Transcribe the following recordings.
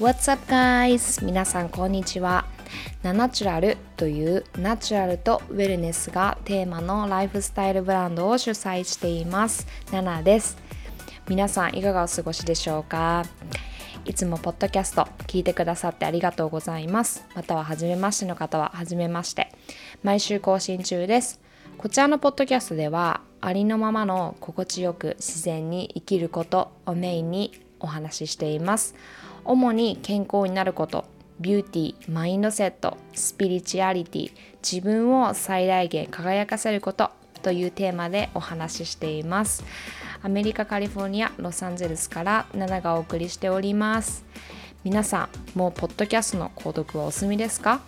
What's up guys? 皆さんこんにちは。ナナチュラルというナチュラルとウェルネスがテーマのライフスタイルブランドを主催していますナナです。皆さんいかがお過ごしでしょうか？いつもポッドキャスト聞いてくださってありがとうございます。または初めましての方は初めまして。毎週更新中です。こちらのポッドキャストではありのままの心地よく自然に生きることをメインにお話ししています。主に健康になること、ビューティー、マインドセット、スピリチュアリティ、自分を最大限輝かせることというテーマでお話ししています。アメリカ、カリフォルニア、ロサンゼルスからナナがお送りしております。皆さん、もうポッドキャストの購読はお済みですか？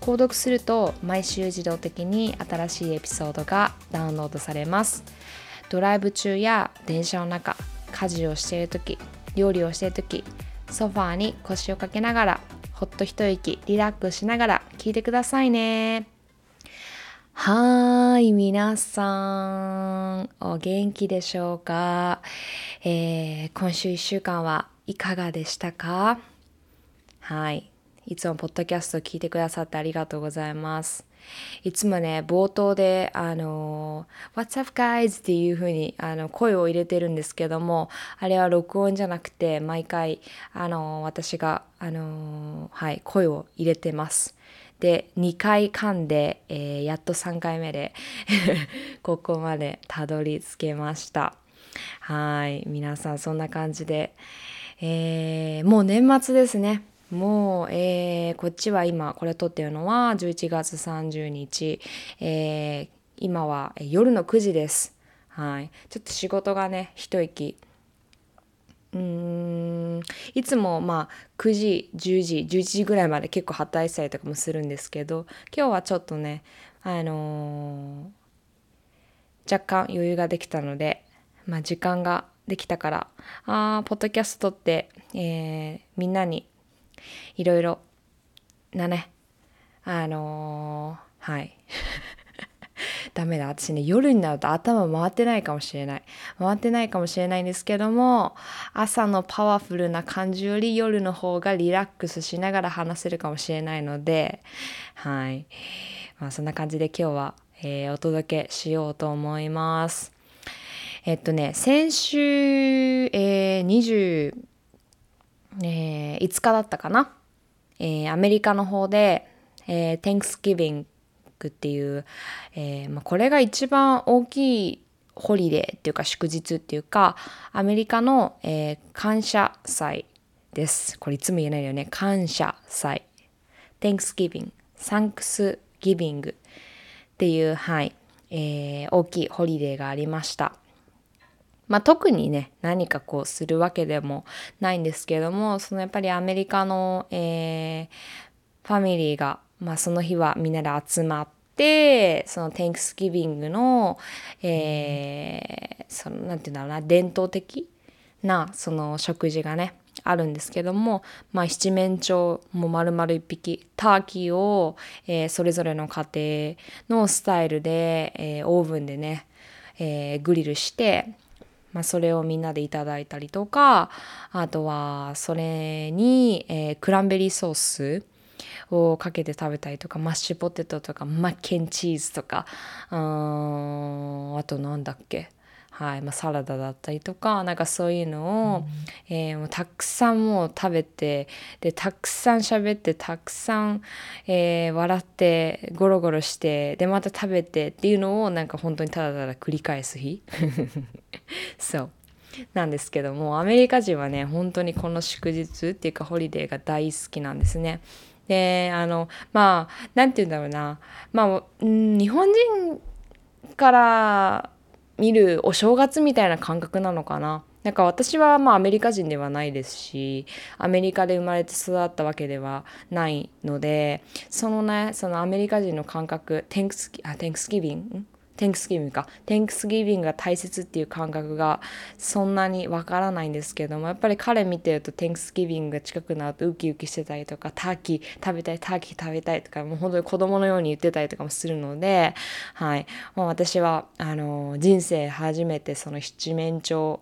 購読すると毎週自動的に新しいエピソードがダウンロードされます。ドライブ中や電車の中、家事をしているとき、料理をしているとき、ソファーに腰をかけながらほっと一息リラックスしながら聞いてくださいね。はーい、皆さんお元気でしょうか？今週1週間はいかがでしたか？はい、いつもポッドキャストを聞いてくださってありがとうございます。いつもね、冒頭でWhat's up guys っていう風に声を入れてるんですけども、あれは録音じゃなくて毎回私が声を入れてます。で、2回噛んで、やっと3回目でここまでたどり着けました。はい、皆さんそんな感じで、もう年末ですね。もう、こっちは今これ撮ってるのは11月30日、今は夜の9時です。はい、ちょっと仕事がね一息。いつも9時、10時、11時ぐらいまで結構働いてたりとかもするんですけど、今日はちょっとね、若干余裕ができたので、時間ができたからポッドキャスト撮って、みんなにいろいろなね、はいダメだ、私ね、夜になると頭回ってないかもしれないんですけども、朝のパワフルな感じより夜の方がリラックスしながら話せるかもしれないので、はい、そんな感じで今日は、お届けしようと思います。先週、5日だったかな、アメリカの方で、Thanksgiving っていう、これが一番大きいホリデーっていうか祝日っていうか、アメリカの、感謝祭です。これいつも言えないよね。感謝祭、 Thanksgiving、 サンクスギビングっていう、はい、大きいホリデーがありました。特にね、何かこうするわけでもないんですけども、そのやっぱりアメリカの、ファミリーが、その日はみんなで集まって、そのThanksgivingの、そのなんていうんだろうな、伝統的なその食事がねあるんですけども、七面鳥も丸々1匹、ターキーを、それぞれの家庭のスタイルで、オーブンでね、グリルして。それをみんなでいただいたりとか、あとはそれに、クランベリーソースをかけて食べたりとか、マッシュポテトとかマッケンチーズとか、あとなんだっけ、はい、サラダだったりとか、なんかそういうのを、もうたくさんもう食べて、でたくさん喋って、たくさん、笑ってゴロゴロして、でまた食べてっていうのを、なんか本当にただただ繰り返す日そうなんですけども、アメリカ人はね本当にこの祝日っていうかホリデーが大好きなんですね。で、なんていうんだろうな、日本人から見るお正月みたいな感覚なのかな。なんか私はアメリカ人ではないですし、アメリカで生まれて育ったわけではないので、そのアメリカ人の感覚、Thanksgiving Thanksgiving か Thanksgiving が大切っていう感覚がそんなにわからないんですけども、やっぱり彼見てると Thanksgiving が近くなるとウキウキしてたりとか、ターキー食べたいターキー食べたいとか、もう本当に子供のように言ってたりとかもするので、はい、もう私は人生初めてその七面鳥、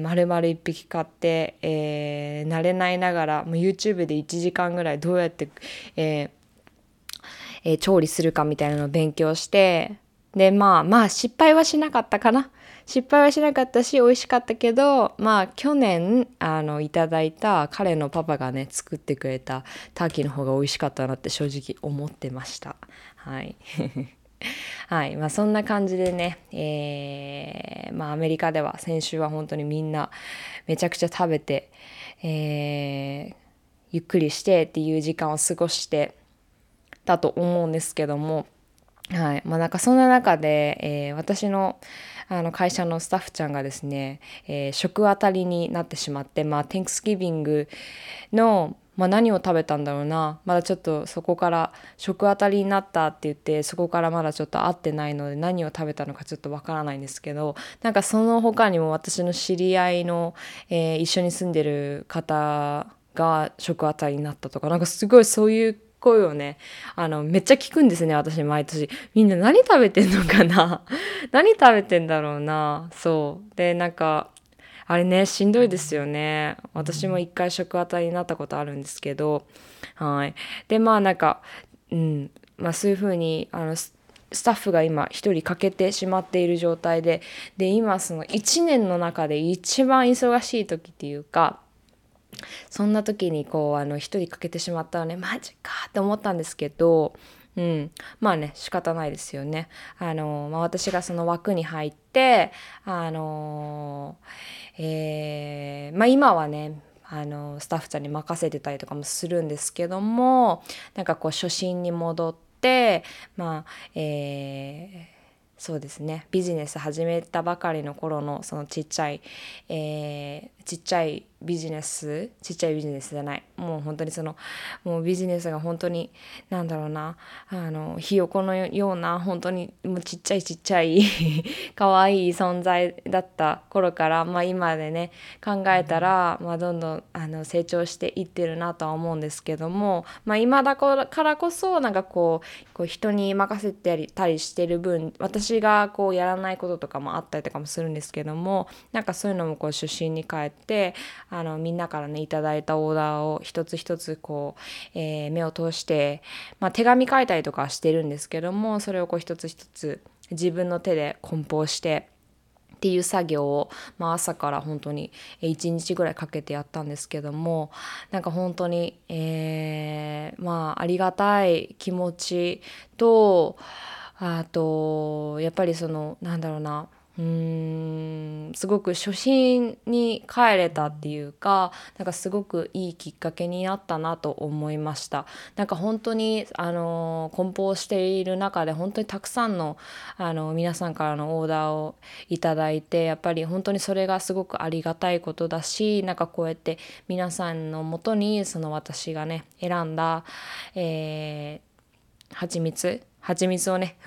丸々一匹買って、慣れないながらもう YouTube で1時間ぐらいどうやって、調理するかみたいなのを勉強して、でまあ失敗はしなかったかな。失敗はしなかったし美味しかったけど、去年いただいた彼のパパがね作ってくれたターキーの方が美味しかったなって正直思ってました。はいはい、そんな感じでね、アメリカでは先週は本当にみんなめちゃくちゃ食べて、ゆっくりしてっていう時間を過ごしてたと思うんですけども、はい、なんかそんな中で、私の会社のスタッフちゃんがですね、食あたりになってしまって、Thanksgiving の何を食べたんだろうな、まだちょっとそこから食あたりになったって言って、そこからまだちょっと会ってないので何を食べたのかちょっとわからないんですけど、なんかその他にも私の知り合いの、一緒に住んでる方が食あたりになったとか、なんかすごいそういう声をねめっちゃ聞くんですね、私毎年。みんな何食べてんのかな何食べてんだろうな。そうで、なんかあれね、しんどいですよね。私も一回食あたりになったことあるんですけど、はい。でなんか、そういう風にスタッフが今一人欠けてしまっている状態で、で今その1年の中で一番忙しい時っていうか、そんな時にこう一人欠けてしまったらね、マジかって思ったんですけど。仕方ないですよね。私がその枠に入って今はねスタッフさんに任せてたりとかもするんですけども、なんかこう初心に戻ってそうですね、ビジネス始めたばかりの頃のそのちっちゃいビジネスじゃない、もう本当にそのもうビジネスが本当になんだろうな、ひよこのような本当にもうちっちゃい可愛い存在だった頃から、今でね考えたら、どんどん成長していってるなとは思うんですけども、今だからこそなんかこう人に任せてたりしてる分、私がこうやらないこととかもあったりとかもするんですけども、なんかそういうのもこう初心に変えてみんなからねいただいたオーダーを一つ一つこう、目を通して、手紙書いたりとかしてるんですけども、それをこう一つ一つ自分の手で梱包してっていう作業を、朝から本当に1日ぐらいかけてやったんですけども、なんか本当に、ありがたい気持ちと、あとやっぱりそのなんだろうな、すごく初心に帰れたっていうか、なんかすごくいいきっかけになったなと思いました。なんか本当に梱包している中で本当にたくさんの皆さんからのオーダーをいただいて、やっぱり本当にそれがすごくありがたいことだし、なんかこうやって皆さんのもとにその私がね選んだ、蜂蜜をね、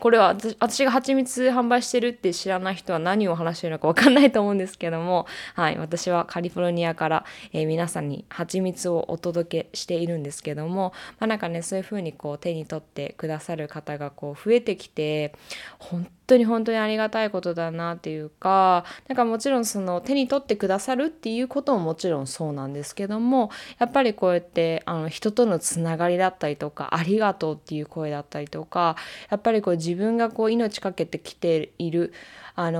これは私が蜂蜜販売してるって知らない人は何を話してるのか分かんないと思うんですけども、はい、私はカリフォルニアから、皆さんに蜂蜜をお届けしているんですけども、なんかねそういう風にこう手に取ってくださる方がこう増えてきて、本当にありがたいことだなっていうか、なんかもちろんその手に取ってくださるっていうことももちろんそうなんですけども、やっぱりこうやって人とのつながりだったりとか、ありがとうっていう声だったりとか、やっぱりこう自分がこう命かけてきているも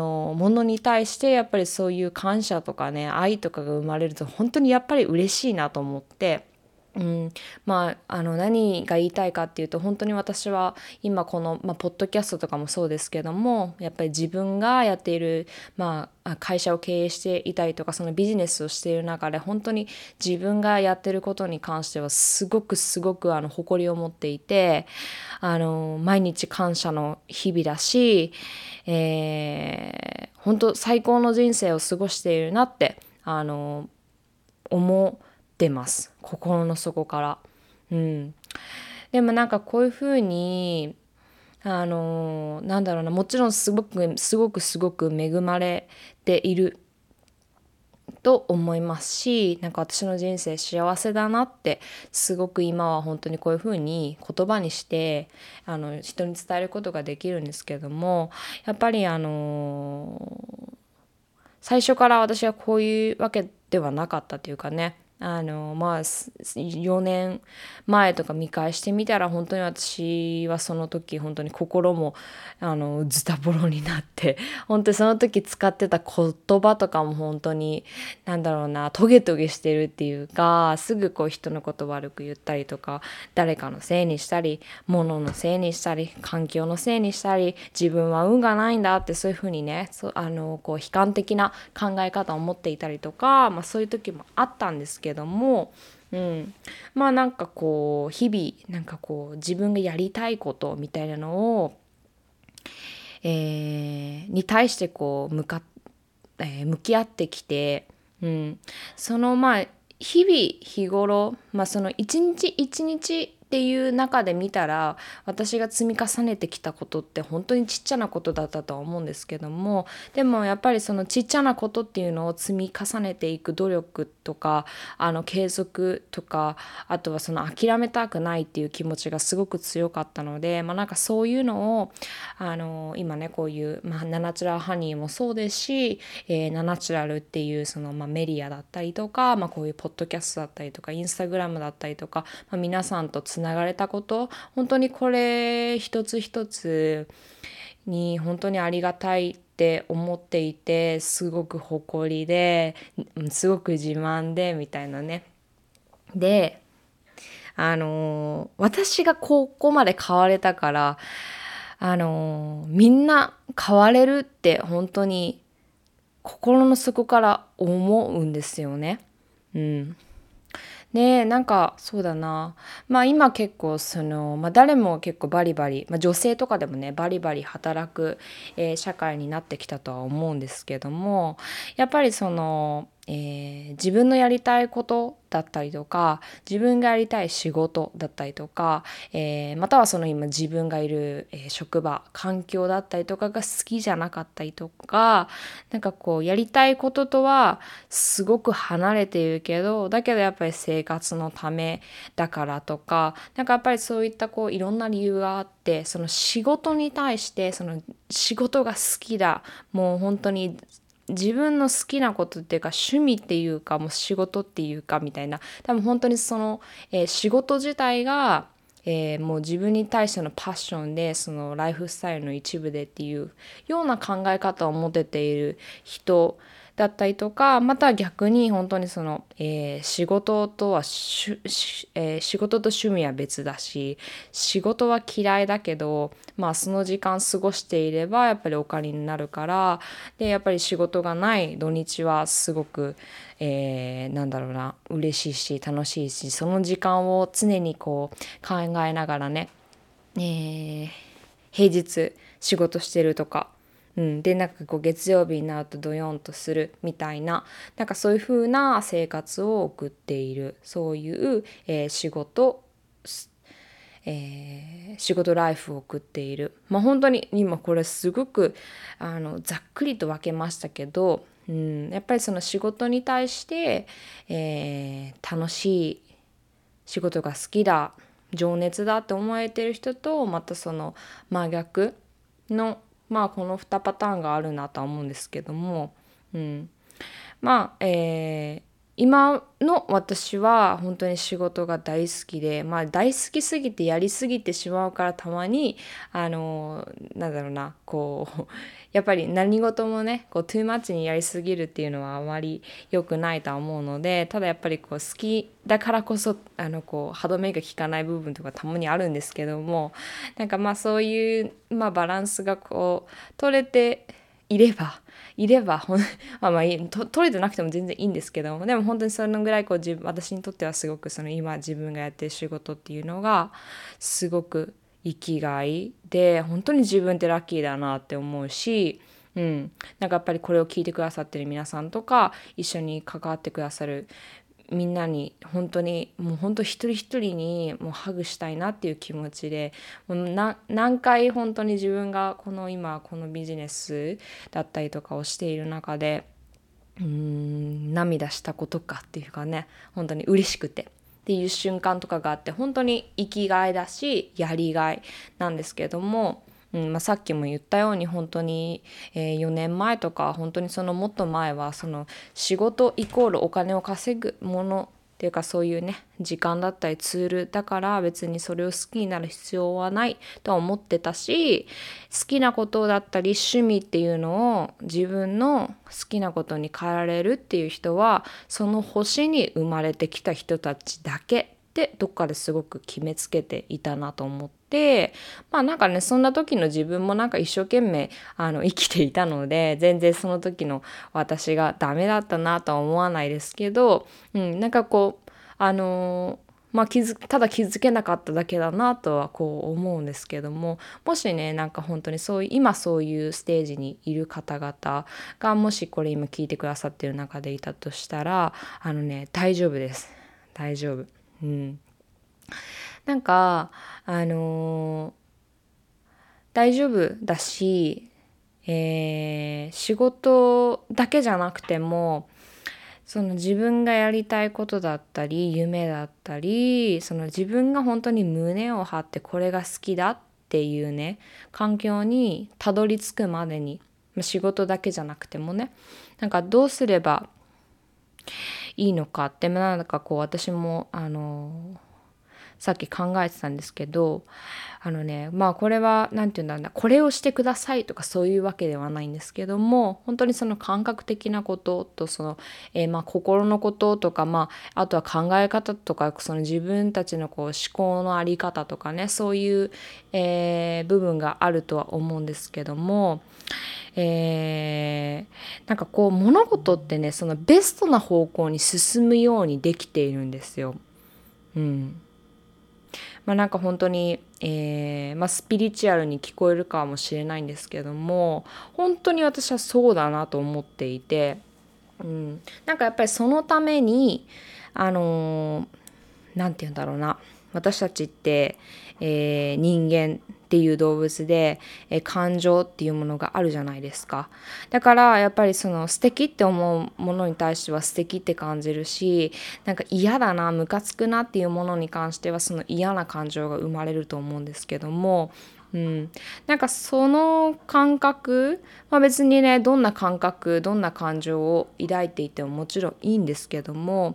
のに対してやっぱりそういう感謝とかね愛とかが生まれると本当にやっぱり嬉しいなと思って。何が言いたいかっていうと、本当に私は今この、ポッドキャストとかもそうですけども、やっぱり自分がやっている、会社を経営していたりとか、そのビジネスをしている中で本当に自分がやってることに関してはすごく誇りを持っていて、毎日感謝の日々だし、本当最高の人生を過ごしているなって思う出ます、心の底から。でもなんかこういう風になんだろうな、もちろんすごく恵まれていると思いますし、なんか私の人生幸せだなってすごく今は本当にこういう風に言葉にして人に伝えることができるんですけども、やっぱり最初から私はこういうわけではなかったというかね、4年前とか見返してみたら本当に私はその時本当に心もズタボロになって、本当にその時使ってた言葉とかも本当になんだろうな、トゲトゲしてるっていうか、すぐこう人のこと悪く言ったりとか、誰かのせいにしたり、物のせいにしたり、環境のせいにしたり、自分は運がないんだって、そういうふうにね、こう悲観的な考え方を持っていたりとか、まあ、そういう時もあったんですけども、まあなんかこう日々なんかこう自分がやりたいことみたいなのを、に対してこう向き合ってきて、その日頃、その一日一日っていう中で見たら、私が積み重ねてきたことって本当にちっちゃなことだったとは思うんですけども、でもやっぱりそのちっちゃなことっていうのを積み重ねていく努力とか継続とか、あとはその諦めたくないっていう気持ちがすごく強かったので、なんかそういうのを今ねこういう、ナナチュラルハニーもそうですし、ナナチュラルっていうその、メディアだったりとか、こういうポッドキャストだったりとかインスタグラムだったりとか、皆さんとつながれたこと、本当にこれ一つ一つに本当にありがたいって思っていて、すごく誇りですごく自慢でみたいなね。で私がここまで変われたから、みんな変われるって本当に心の底から思うんですよね。でなんかそうだな、今結構その、誰も結構バリバリ、女性とかでもねバリバリ働く、社会になってきたとは思うんですけども、やっぱりその、自分のやりたいことだったりとか、自分がやりたい仕事だったりとか、またはその今自分がいる、職場環境だったりとかが好きじゃなかったりとか、なんかこうやりたいこととはすごく離れているけど、だけどやっぱり生活のためだからとか、なんかやっぱりそういったこういろんな理由があって、その仕事に対してその仕事が好きだ、もう本当に自分の好きなことっていうか趣味っていうか、もう仕事っていうかみたいな、多分本当にその、仕事自体が、もう自分に対してのパッションで、そのライフスタイルの一部でっていうような考え方を持てている人だったりとか、また逆に本当にその、仕事と趣味は別だし、仕事は嫌いだけど、その時間過ごしていればやっぱりお金になるから、でやっぱり仕事がない土日はすごく、嬉しいし楽しいし、その時間を常にこう考えながらね、平日仕事してるとか、でなんかこう月曜日になるとドヨンとするみたいな、なんかそういう風な生活を送っている、そういう、仕事ライフを送っている。本当に今これすごくざっくりと分けましたけど、やっぱりその仕事に対して、楽しい、仕事が好きだ、情熱だって思えてる人と、またその真逆のこの2パターンがあるなとは思うんですけども、今の私は本当に仕事が大好きで、大好きすぎてやりすぎてしまうから、たまにやっぱり何事もねこうトゥーマッチにやりすぎるっていうのはあまり良くないとは思うので、ただやっぱりこう好きだからこそこう歯止めが効かない部分とかたまにあるんですけども、なんかそういう、バランスがこう取れていれば取れてなくても全然いいんですけども、でも本当にそのぐらいこう私にとってはすごくその今自分がやってる仕事っていうのがすごく生きがいで、本当に自分ってラッキーだなって思うし、なんかやっぱりこれを聞いてくださってる皆さんとか、一緒に関わってくださるみんなに本当にもう本当一人一人にもうハグしたいなっていう気持ちで、もう何回本当に自分がこの今このビジネスだったりとかをしている中で涙したことかっていうかね、本当に嬉しくてっていう瞬間とかがあって、本当に生きがいだしやりがいなんですけども、さっきも言ったように本当に、4年前とか本当にそのもっと前はその仕事イコールお金を稼ぐものっていうか、そういうね時間だったりツールだから別にそれを好きになる必要はないと思ってたし、好きなことだったり趣味っていうのを自分の好きなことに変えられるっていう人はその星に生まれてきた人たちだけってどっかですごく決めつけていたなと思って、でなんかね、そんな時の自分もなんか一生懸命生きていたので、全然その時の私がダメだったなとは思わないですけど、なんかこうただ気づけなかっただけだなとはこう思うんですけども、もしねなんか本当にそういう今そういうステージにいる方々がもしこれ今聞いてくださってる中でいたとしたら、大丈夫です、大丈夫。なんか大丈夫だし、仕事だけじゃなくてもその自分がやりたいことだったり夢だったり、その自分が本当に胸を張ってこれが好きだっていうね環境にたどり着くまでに、仕事だけじゃなくてもね、なんかどうすればいいのかって、なんかこう私もさっき考えてたんですけど、これはなんていうんだろうな、これをしてくださいとかそういうわけではないんですけども、本当にその感覚的なこととその、心のこととか、あとは考え方とか、その自分たちのこう思考のあり方とかね、そういう、部分があるとは思うんですけども、なんかこう物事ってね、そのベストな方向に進むようにできているんですよ。なんか本当に、スピリチュアルに聞こえるかもしれないんですけども、本当に私はそうだなと思っていて、なんかやっぱりそのためになんていうんだろうな、私たちって、人間っていう動物で、感情っていうものがあるじゃないですか。だからやっぱりその素敵って思うものに対しては素敵って感じるし、なんか嫌だな、ムカつくなっていうものに関してはその嫌な感情が生まれると思うんですけども、なんかその感覚、別にねどんな感覚どんな感情を抱いていてももちろんいいんですけども、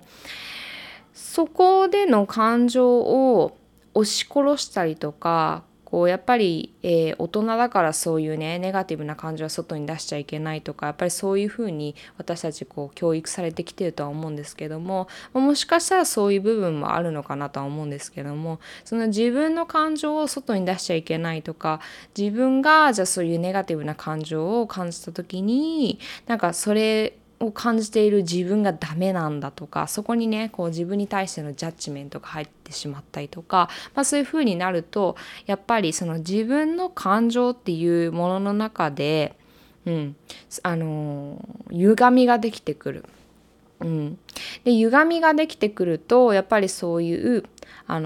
そこでの感情を押し殺したりとか、こうやっぱり、大人だからそういうねネガティブな感情は外に出しちゃいけないとか、やっぱりそういうふうに私たちこう教育されてきてるとは思うんですけども、もしかしたらそういう部分もあるのかなとは思うんですけども、その自分の感情を外に出しちゃいけないとか、自分がじゃあそういうネガティブな感情を感じた時に、なんかそれを感じている自分がダメなんだとか、そこにねこう自分に対してのジャッジメントが入ってしまったりとか、そういう風になるとやっぱりその自分の感情っていうものの中で、歪みができてくる。で歪みができてくるとやっぱりそういう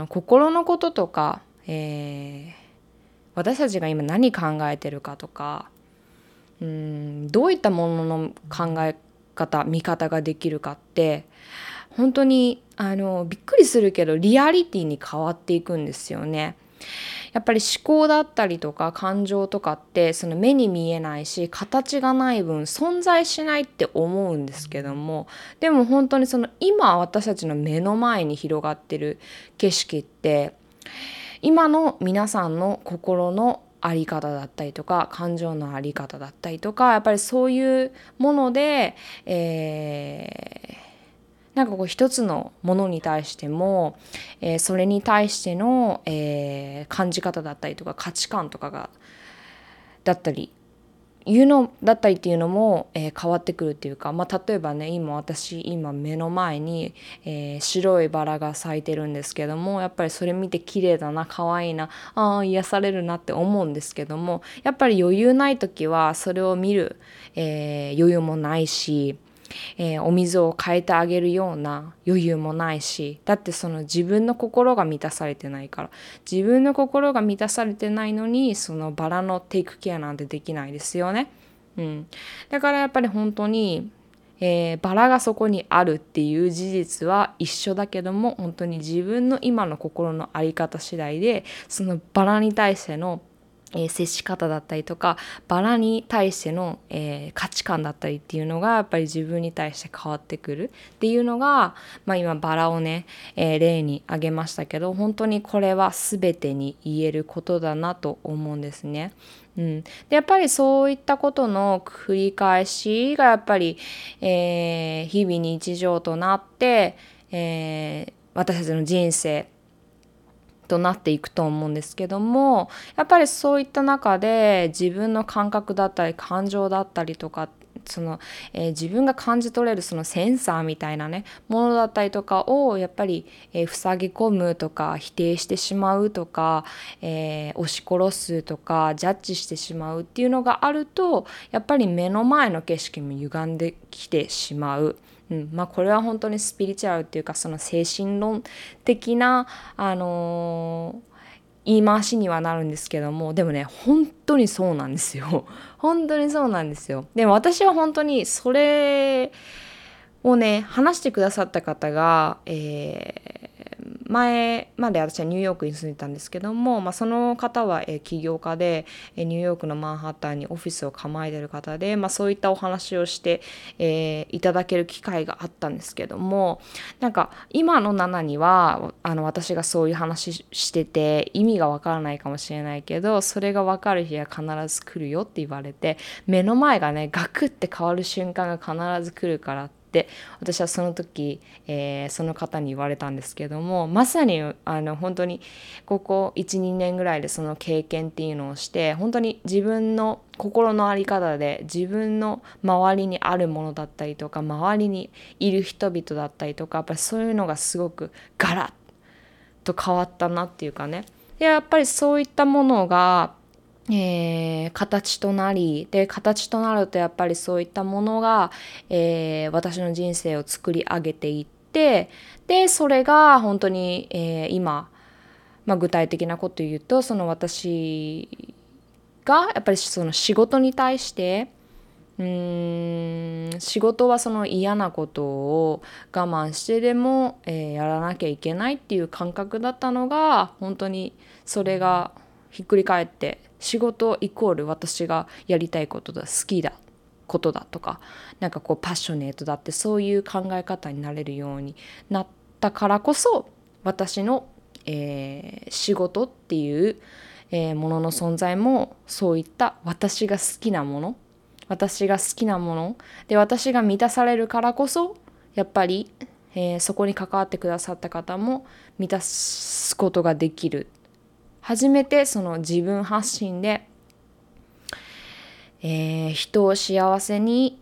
心のこととか、私たちが今何考えてるかとか、どういったものの考え方見方ができるかって、本当にびっくりするけどリアリティに変わっていくんですよね。やっぱり思考だったりとか感情とかって、その目に見えないし形がない分存在しないって思うんですけども、でも本当にその今私たちの目の前に広がってる景色って、今の皆さんの心のあり方だったりとか感情のあり方だったりとか、やっぱりそういうもので、なんかこう一つのものに対しても、それに対しての、感じ方だったりとか価値観とかがだったりだったりっていうのも、変わってくるっていうか、例えばね今目の前に、白いバラが咲いてるんですけども、やっぱりそれ見て綺麗だな、可愛いな、癒されるなって思うんですけども、やっぱり余裕ない時はそれを見る、余裕もないし、お水を変えてあげるような余裕もないし、だってその自分の心が満たされてないから、自分の心が満たされてないのにそのバラのテイクケアなんてできないですよね。うん、だからやっぱり本当に、バラがそこにあるっていう事実は一緒だけども、本当に自分の今の心の在り方次第でそのバラに対しての接し方だったりとか、バラに対しての、価値観だったりっていうのがやっぱり自分に対して変わってくるっていうのが、今バラをね、例に挙げましたけど、本当にこれは全てに言えることだなと思うんですね。うん、でやっぱりそういったことの繰り返しがやっぱり、日々日常となって、私たちの人生となっていくと思うんですけども、やっぱりそういった中で自分の感覚だったり感情だったりとか、その、自分が感じ取れるそのセンサーみたいなねものだったりとかをやっぱり、塞ぎ込むとか否定してしまうとか、押し殺すとかジャッジしてしまうっていうのがあると、やっぱり目の前の景色も歪んできてしまう。これは本当にスピリチュアルっていうか、その精神論的な、言い回しにはなるんですけども、でもね本当にそうなんですよ。でも私は本当にそれをね話してくださった方が、前まで私はニューヨークに住んでたんですけども、その方は起業家でニューヨークのマンハッタンにオフィスを構えている方で、そういったお話をしていただける機会があったんですけども、なんか今の7には私がそういう話してて意味がわからないかもしれないけど、それがわかる日は必ず来るよって言われて、目の前がねガクって変わる瞬間が必ず来るからってで私はその時、その方に言われたんですけども、まさに本当にここ 1,2 年ぐらいでその経験っていうのをして、本当に自分の心の在り方で自分の周りにあるものだったりとか、周りにいる人々だったりとか、やっぱりそういうのがすごくガラッと変わったなっていうかね。でやっぱりそういったものが形となり、で形となるとやっぱりそういったものが、私の人生を作り上げていって、でそれが本当に、今、具体的なこと言うと、その私がやっぱりその仕事に対して、仕事はその嫌なことを我慢してでも、やらなきゃいけないっていう感覚だったのが、本当にそれがひっくり返って、仕事イコール私がやりたいことだ、好きだことだとか、なんかこうパッショネートだってそういう考え方になれるようになったからこそ、私の、仕事っていう、ものの存在もそういった私が好きなもので私が満たされるからこそ、やっぱり、そこに関わってくださった方も満たすことができる。初めてその自分発信で、人を幸せに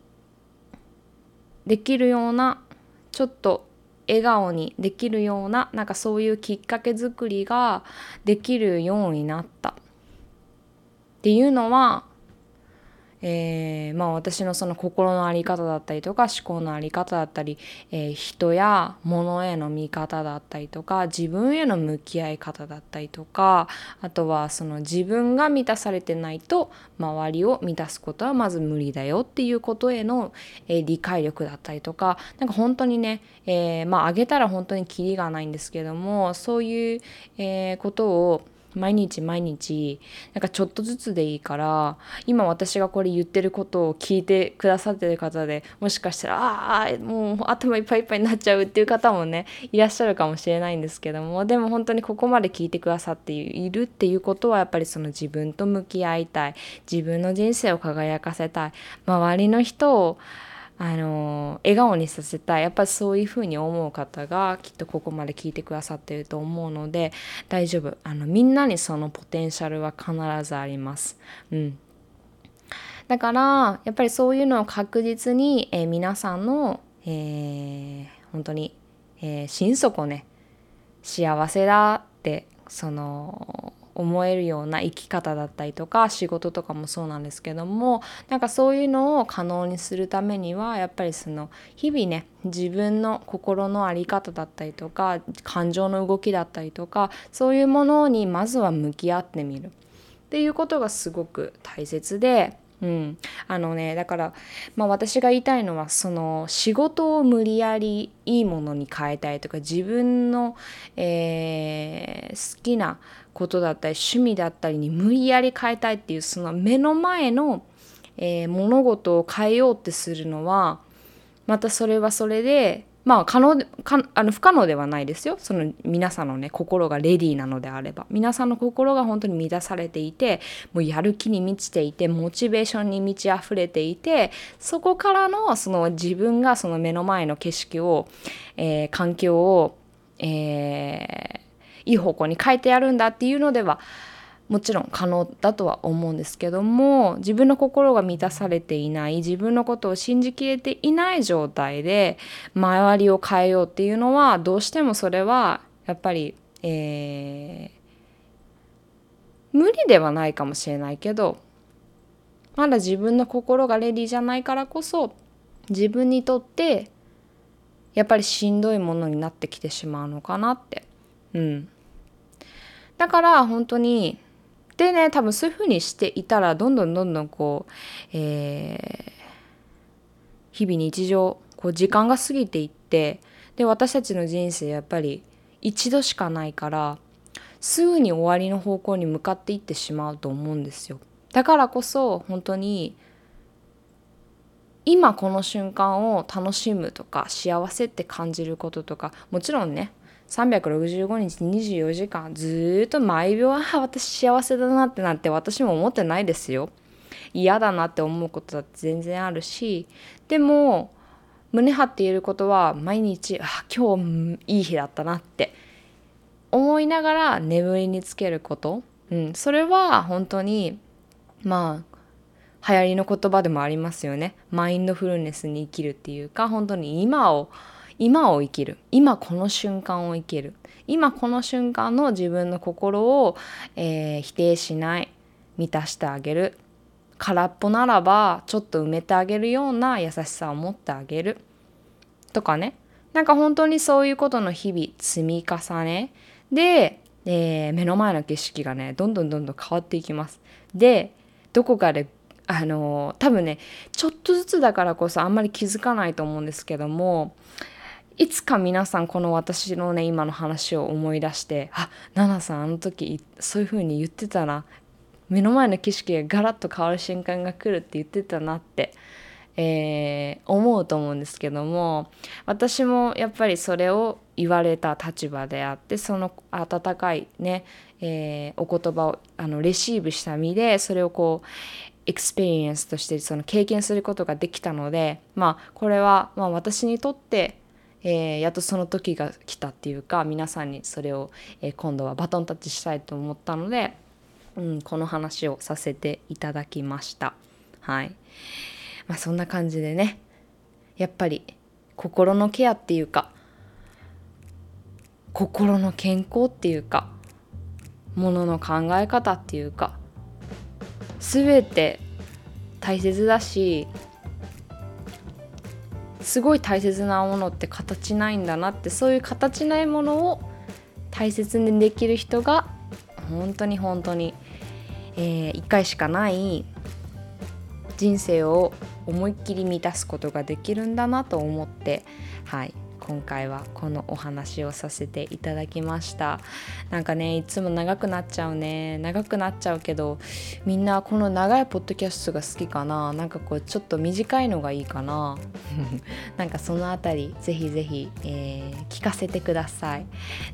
できるような、ちょっと笑顔にできるような、なんかそういうきっかけ作りができるようになったっていうのは、私のその心の在り方だったりとか、思考の在り方だったり、人や物への見方だったりとか、自分への向き合い方だったりとか、あとはその自分が満たされてないと周りを満たすことはまず無理だよっていうことへの、理解力だったりとか、なんか本当にね、あげたら本当にキリがないんですけども、そういう、ことを毎日なんかちょっとずつでいいから、今私がこれ言ってることを聞いてくださってる方で、もしかしたらもう頭いっぱいいっぱいになっちゃうっていう方もねいらっしゃるかもしれないんですけども、でも本当にここまで聞いてくださっているっていうことは、やっぱりその自分と向き合いたい、自分の人生を輝かせたい、周りの人を笑顔にさせたい、やっぱりそういうふうに思う方がきっとここまで聞いてくださっていると思うので、大丈夫、みんなにそのポテンシャルは必ずあります、だからやっぱりそういうのを確実に、皆さんの、本当に、心底ね幸せだってその思えるような生き方だったりとか、仕事とかもそうなんですけども、なんかそういうのを可能にするためにはやっぱりその日々ね、自分の心の在り方だったりとか、感情の動きだったりとか、そういうものにまずは向き合ってみるっていうことがすごく大切で、だから、私が言いたいのは、その仕事を無理やりいいものに変えたいとか、自分の、好きなことだったり趣味だったりに無理やり変えたいっていう、その目の前の、物事を変えようってするのは、またそれはそれで不可能ではないですよ。その皆さんのね、心がレディーなのであれば、皆さんの心が本当に満たされていて、もうやる気に満ちていて、モチベーションに満ち溢れていて、そこからのその自分がその目の前の景色を、環境を、いい方向に変えてやるんだっていうのでは、もちろん可能だとは思うんですけども、自分の心が満たされていない、自分のことを信じきれていない状態で周りを変えようっていうのは、どうしてもそれはやっぱり、無理ではないかもしれないけど、まだ自分の心がレディーじゃないからこそ、自分にとってやっぱりしんどいものになってきてしまうのかなって。だから本当にでね、多分そういう風にしていたら、どんどんこう、日々日常、こう時間が過ぎていって、で私たちの人生やっぱり一度しかないから、すぐに終わりの方向に向かっていってしまうと思うんですよ。だからこそ本当に今この瞬間を楽しむとか、幸せって感じることとか、もちろんね、365日24時間ずっと毎秒私幸せだなってなんて私も思ってないですよ。嫌だなって思うことだって全然あるし、でも胸張って言えることは、毎日今日いい日だったなって思いながら眠りにつけること、それは本当に流行りの言葉でもありますよね。マインドフルネスに生きるっていうか、本当に今を生きる、今この瞬間を生きる、今この瞬間の自分の心を、否定しない、満たしてあげる、空っぽならばちょっと埋めてあげるような優しさを持ってあげるとかね、なんか本当にそういうことの日々積み重ねで、目の前の景色がね、どんどん変わっていきます。でどこかで多分ね、ちょっとずつだからこそあんまり気づかないと思うんですけども、いつか皆さんこの私のね、今の話を思い出して、ナナさんあの時そういう風に言ってたな、目の前の景色がガラッと変わる瞬間が来るって言ってたなって、思うと思うんですけども、私もやっぱりそれを言われた立場であって、その温かいね、お言葉をレシーブした身で、それをこうエクスペリエンスとしてその経験することができたので、これは私にとってやっとその時が来たっていうか、皆さんにそれを、今度はバトンタッチしたいと思ったので、この話をさせていただきました。はい。そんな感じでね、やっぱり心のケアっていうか、心の健康っていうか、物の考え方っていうか、全て大切だし、すごい大切なものって形ないんだなって、そういう形ないものを大切にできる人が本当に、一回しかない人生を思いっきり満たすことができるんだなと思って、今回はこのお話をさせていただきました。なんかね、いつも長くなっちゃうけど、みんなこの長いポッドキャストが好きかな、なんかこうちょっと短いのがいいかななんかそのあたりぜひ、聞かせてください。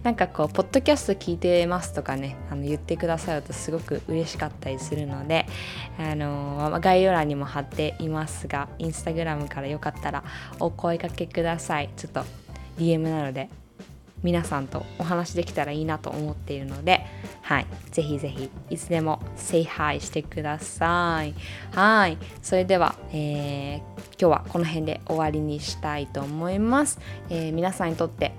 なんかこうポッドキャスト聞いてますとかね、言ってくださるとすごく嬉しかったりするので、概要欄にも貼っていますが、インスタグラムからよかったらお声掛けください。ちょっとDM なので皆さんとお話できたらいいなと思っているので、ぜひいつでも say hi してください。それでは、今日はこの辺で終わりにしたいと思います。皆さんにとって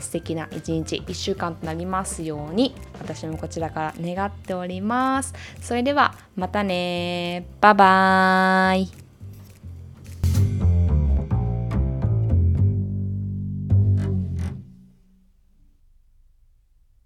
素敵な一日1週間となりますように、私もこちらから願っております。それではまたね、バイバイ。